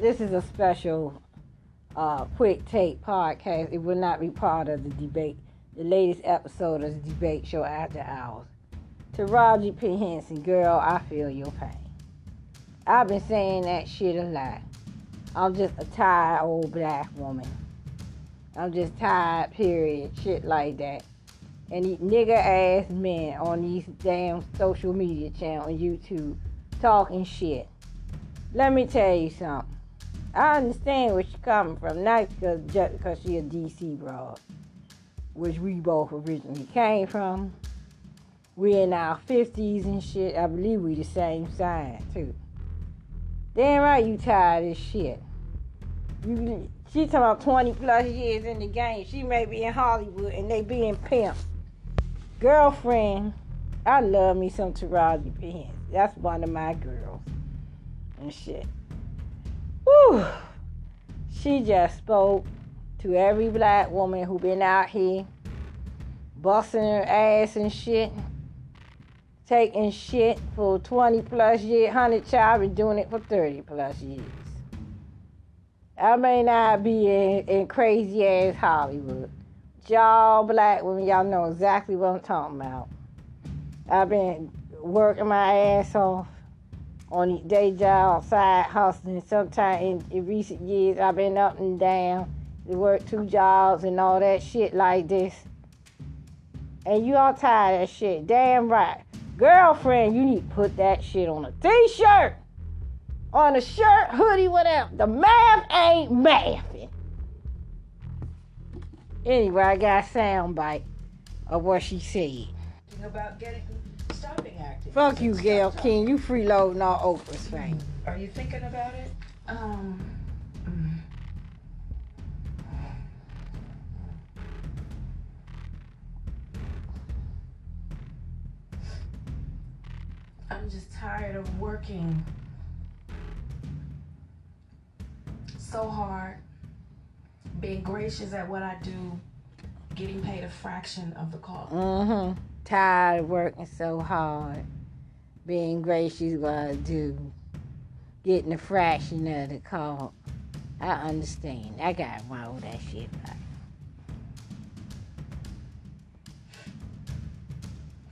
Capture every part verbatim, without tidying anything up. This is a special uh, quick take podcast. It will not be part of the debate, the latest episode of the debate show after hours. Taraji P. Henson, girl, I feel your pain. I've been saying that shit a lot. I'm just a tired old black woman. I'm just tired, period, shit like that. And these nigger-ass men on these damn social media channels and YouTube talking shit. Let me tell you something. I understand where she's coming from, not because, just because she a D C broad, which we both originally came from. We're in our fifties and shit. I believe we the same side, too. Damn right you tired of this shit. You, she talking about twenty plus years in the game. She may be in Hollywood and they being pimp. Girlfriend, I love me some Taraji P. Henson. That's one of my girls and shit. Woo! She just spoke to every black woman who been out here busting her ass and shit, taking shit for twenty plus years, one hundred child, and doing it for thirty plus years. I may not be in, in crazy ass Hollywood. Y'all black women, y'all know exactly what I'm talking about. I've been working my ass off on these day jobs, side hustling. Sometimes in, in recent years, I've been up and down to work two jobs and all that shit like this. And you all tired of that shit. Damn right. Girlfriend, you need to put that shit on a t-shirt, on a shirt, hoodie, whatever. The math ain't mathin'. Anyway, I got a sound bite of what she said. About getting, stopping acting. Fuck you, Gail King. You freeloading all Oprah's fame. Are you thinking about it? Um. I'm just tired of working so hard, being gracious at what I do, getting paid a fraction of the cost. Mm-hmm. Tired of working so hard, being gracious what I do, getting a fraction of the cost. I understand. I got my old that shit right.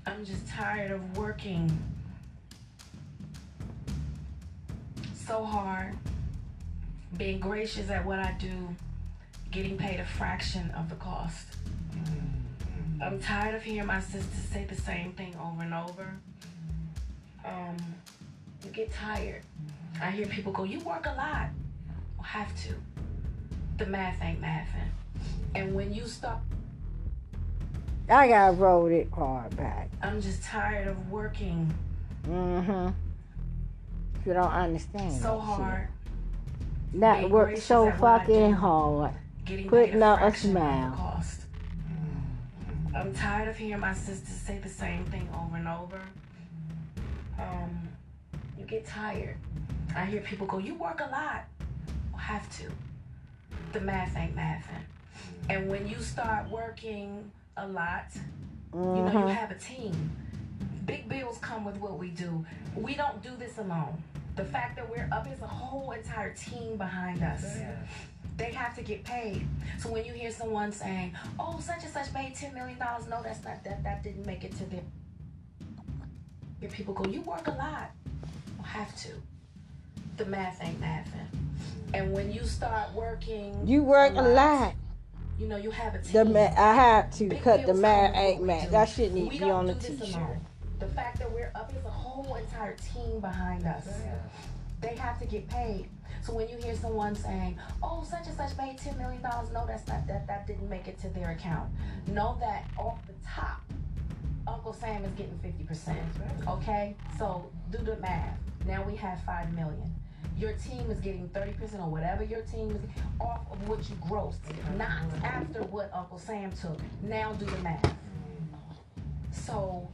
I'm just tired of working so hard, being gracious at what I do, getting paid a fraction of the cost. Mm-hmm. I'm tired of hearing my sisters say the same thing over and over. Um, you get tired. I hear people go, you work a lot. Well, have to. The math ain't mathin'. And when you stop... I gotta roll it hard back. I'm just tired of working. Mm-hmm. You don't understand. So hard. Shit. That work so fucking hard. Putting up a smile. I'm tired of hearing my sisters say the same thing over and over. Um, you get tired. I hear people go, you work a lot. Well, have to. The math ain't mathin'. And when you start working a lot, mm-hmm. you know you have a team. Big bills come with what we do. We don't do this alone. The fact that we're up is a whole entire team behind us. Yeah. They have to get paid. So when you hear someone saying, oh, such and such made ten million dollars, no, that's not that. That didn't make it to them. Your people go, you work a lot. Well, have to. The math ain't mathin'. And when you start working... You work a lot. lot. You know, you have a team. The ma- I have to Big cut the math ain't mathin'. That shit needs to be on the t-shirt. The fact that we're up is a whole entire team behind us. Yeah. They have to get paid. So when you hear someone saying, oh, such and such made ten million dollars, no, that's not that. That didn't make it to their account. Know that off the top, Uncle Sam is getting fifty percent. Okay? So do the math. Now we have five million dollars. Your team is getting thirty percent or whatever your team is off of what you grossed, not after what Uncle Sam took. Now do the math. So...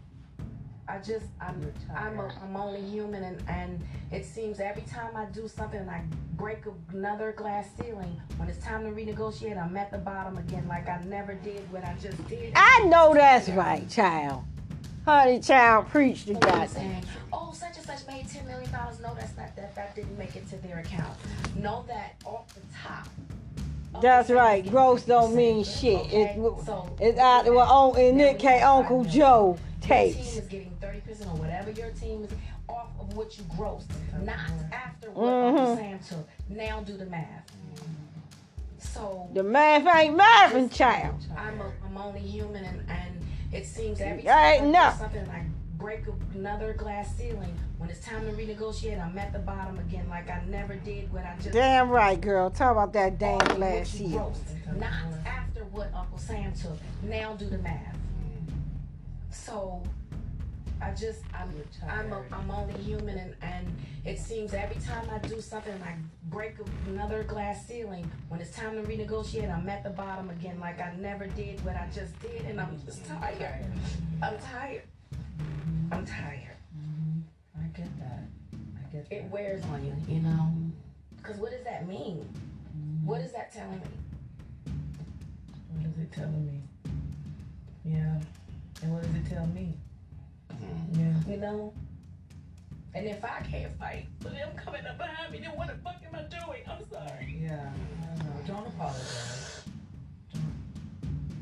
I just, I'm I'm, a, I'm only human, and, and it seems every time I do something and I break another glass ceiling, when it's time to renegotiate, I'm at the bottom again like I never did what I just did. I know that's right, child. Honey, child, preach the gospel. Oh, such and such made ten million dollars. No, that's not that. That didn't make it to their account. Know that off the top. That's right. Gross don't mean shit. Okay. It's, so, it's out there. Well, in this case, Uncle Joe takes. Your team is getting thirty percent or whatever your team is off of what you grossed. Not after what mm-hmm. Uncle Sam took. Now do the math. So the math ain't mathing, child. I'm, a, I'm only human, and, and it seems every time I do something like break another glass ceiling, when it's time to renegotiate, I'm at the bottom again, like I never did what I just. Damn right, girl. Talk about that damn glass ceiling. Not after what Uncle Sam took. Now do the math. So I just, I'm, I'm, a, I'm only human, and, and it seems every time I do something, I break another glass ceiling. When it's time to renegotiate, I'm at the bottom again, like I never did what I just did, and I'm just tired. I'm tired. I'm tired. Mm-hmm. I get that. I get that. It wears on you, you know? Because what does that mean? What is that telling me? What is it telling me? Yeah. And what does it tell me? Yeah. You know? And if I can't fight for them coming up behind me, then what the fuck am I doing? I'm sorry. Yeah. I know. Don't apologize.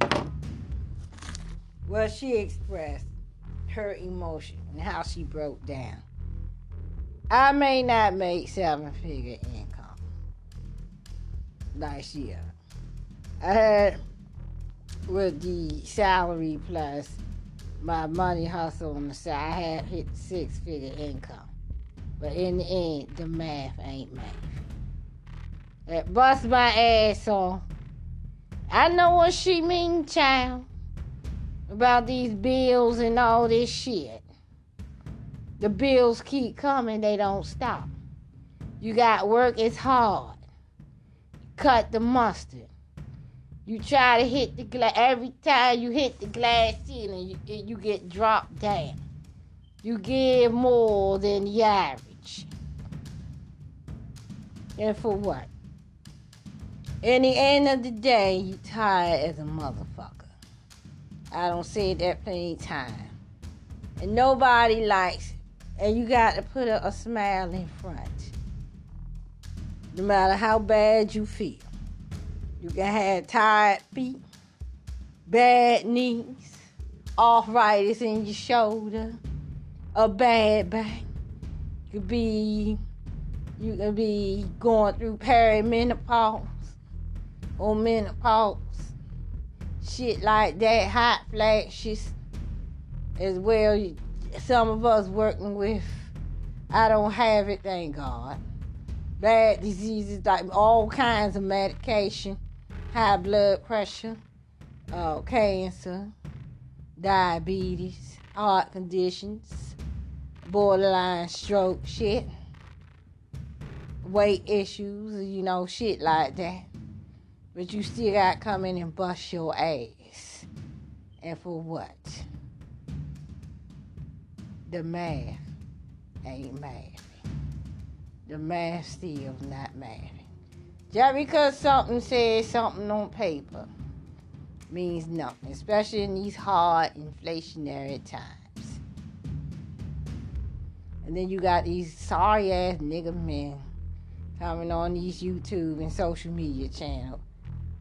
Don't. Well, she expressed her emotion and how she broke down. I may not make seven-figure income like she ever. I heard with the salary plus my money hustle on the side, I had hit six figure income. But in the end, the math ain't math. That bust my ass on. I know what she mean, child. About these bills and all this shit. The bills keep coming, they don't stop. You got work, it's hard. Cut the mustard. You try to hit the glass. Every time you hit the glass ceiling, you, you get dropped down. You give more than the average. And for what? In the end of the day, you tired as a motherfucker. I don't say that plenty time. And nobody likes, and you got to put a, a smile in front. No matter how bad you feel. You can have tired feet, bad knees, arthritis in your shoulder, a bad back. You could be, you could be going through perimenopause or menopause, shit like that, hot flashes, as well. Some of us working with, I don't have it, thank God. Bad diseases like all kinds of medication. High blood pressure, uh, cancer, diabetes, heart conditions, borderline stroke shit, weight issues, you know, shit like that. But you still gotta come in and bust your ass. And for what? The math ain't math. The math still not math. Just because something says something on paper means nothing, especially in these hard inflationary times. And then you got these sorry ass nigga men coming on these YouTube and social media channels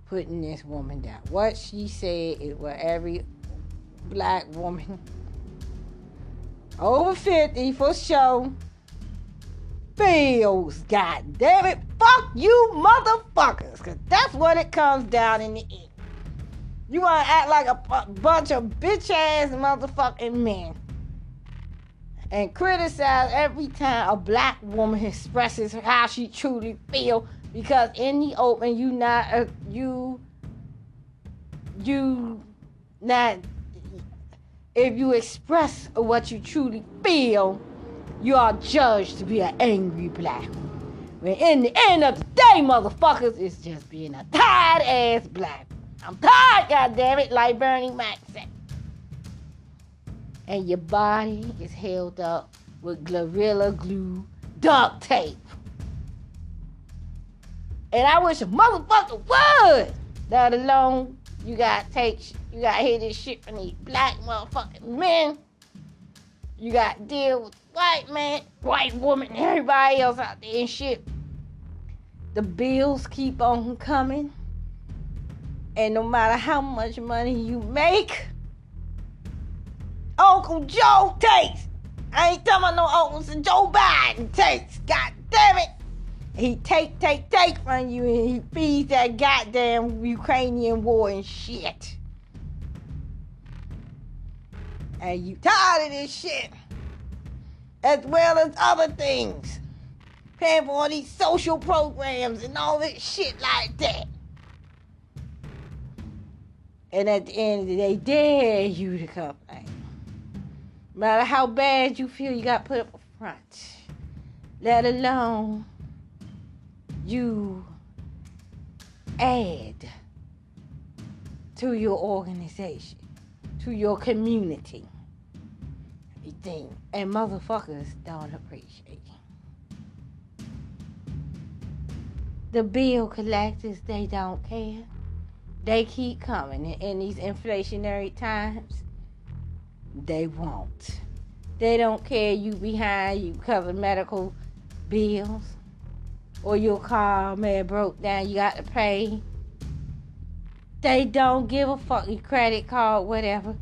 putting this woman down. What she said is what every black woman over fifty for sure feels. God damn it. Fuck you motherfuckers, because that's what it comes down in the end. You want to act like a b- bunch of bitch-ass motherfucking men and criticize every time a black woman expresses how she truly feels, because in the open, you not, uh, you, you not, if you express what you truly feel, you are judged to be an angry black woman. When in the end of the day, motherfuckers, it's just being a tired ass black. I'm tired, goddammit, like Bernie Mac said. And your body is held up with Gorilla Glue duct tape. And I wish a motherfucker would. That alone, you gotta take, you gotta hear this shit from these black motherfucking men. You got to deal with white man, white woman, and everybody else out there and shit. The bills keep on coming. And no matter how much money you make, Uncle Joe takes. I ain't talking about no Uncle Joe Biden takes. God damn it. He take, take, take from you, and he feeds that goddamn Ukrainian war and shit. And you tired of this shit, as well as other things. Paying for all these social programs and all this shit like that. And at the end of the day, dare you to complain. No matter how bad you feel, you got put up a front. Let alone you add to your organization, to your community, everything. And motherfuckers don't appreciate it. The bill collectors, they don't care. They keep coming. And in these inflationary times, they won't. They don't care you behind you because of medical bills. Or your car may have broke down, you got to pay. They don't give a fuck, your credit card, whatever.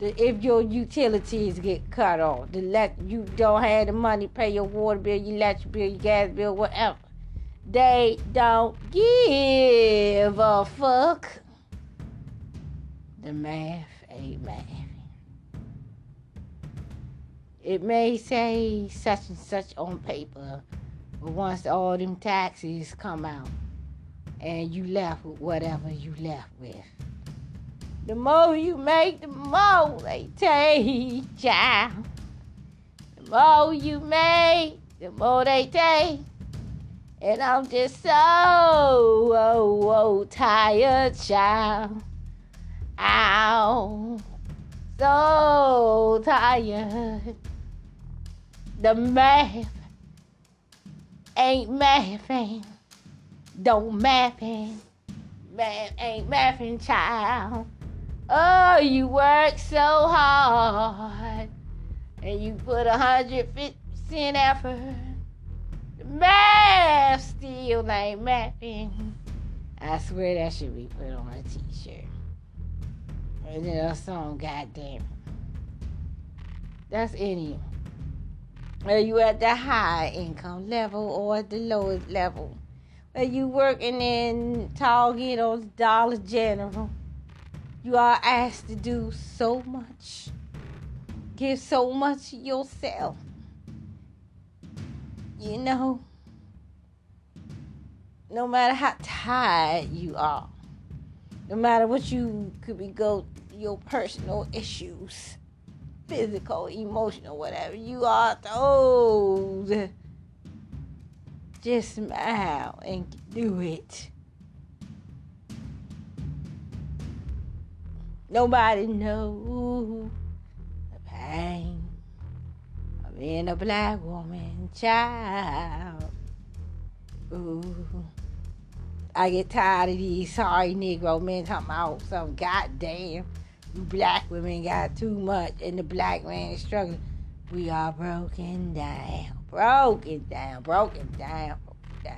The, if your utilities get cut off, the let you don't have the money, pay your water bill, your electric bill, your gas bill, whatever. They don't give a fuck. The math ain't math. It may say such and such on paper, but once all them taxes come out and you left with whatever you left with. The more you make, the more they take, child. The more you make, the more they take. And I'm just so oh, oh, tired, child. Ow. So tired. The math ain't mathing, don't mathing, math ain't mathing, child. Oh, you work so hard, and you put one hundred fifty percent effort. The math still ain't mathing. I swear that should be put on a t-shirt. And then a song, goddamn. That's idiot. Whether you at the high income level or at the lowest level, whether you working in Target or Dollar General, you are asked to do so much, give so much of yourself. You know, no matter how tired you are, no matter what you could be go your personal issues. Physical, emotional, whatever. You are told. Just smile and do it. Nobody knows the pain of being a black woman, child. Ooh. I get tired of these sorry Negro men talking about some goddamn. Black women got too much and the black man is struggling. We are broken down, broken down, broken down, broken down.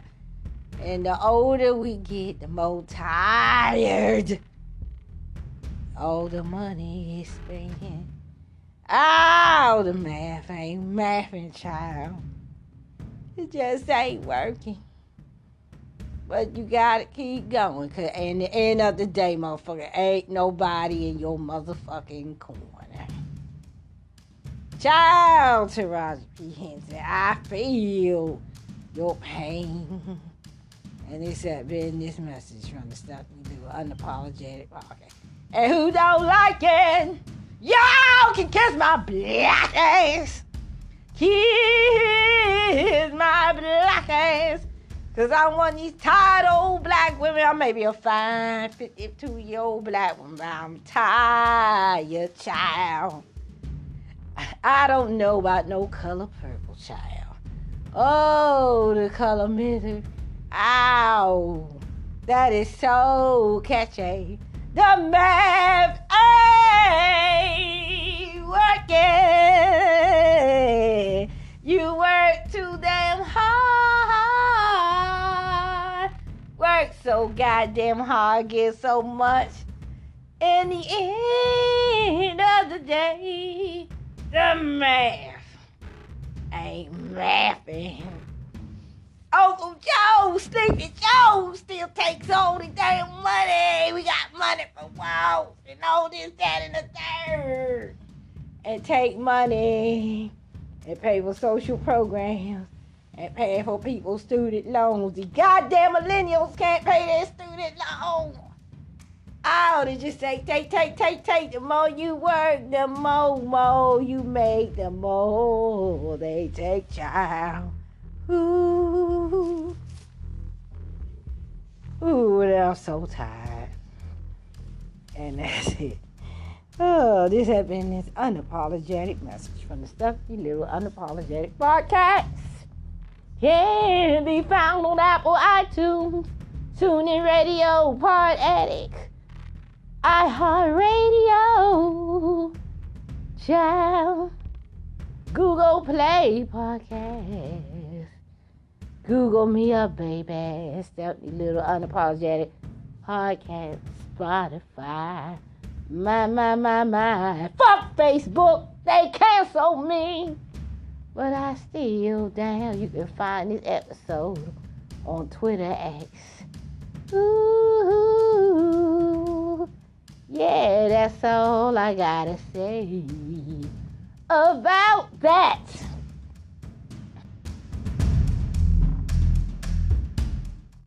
And the older we get, the more tired. All the money is spent. Oh, the math ain't mathing, child. It just ain't working. But you gotta keep going, cause in the end of the day, motherfucker, ain't nobody in your motherfucking corner. Child, Taraji P. Henson, I feel your pain. And this has been this message from the Stuff We Do, Unapologetic Podcast. And who don't like it, y'all can kiss my black ass. Kiss my black ass. Because I'm one of these tired old black women. I may be a fine fifty-two-year-old black woman, but I'm tired, child. I don't know about no color purple, child. Oh, the color misery. Ow. That is so catchy. The math ain't working. You work too damn hard. Work so goddamn hard, get so much. In the end of the day, the math ain't mathing. Uncle Joe, Sleepy Joe, still takes all the damn money. We got money for walls and all this, that, and the third. And take money and pay for social programs and pay for people's student loans. The goddamn millennials can't pay their student loans. Oh, they just say, take, take, take, take. The more you work, the more, more you make, the more they take, child. Ooh. Ooh, and I'm so tired. And that's it. Oh, this has been this unapologetic message from the Stuffy Little Unapologetic Podcast. Yeah, be found on Apple, iTunes, TuneIn Radio, Pod Addict, iHeartRadio, Child, Google Play Podcast. Google me up, baby. Stephanie Little Unapologetic Podcast, Spotify. My, my, my, my. Fuck Facebook. They cancel me. But I still, damn, you can find this episode on Twitter X. Ooh. Yeah, that's all I gotta say about that.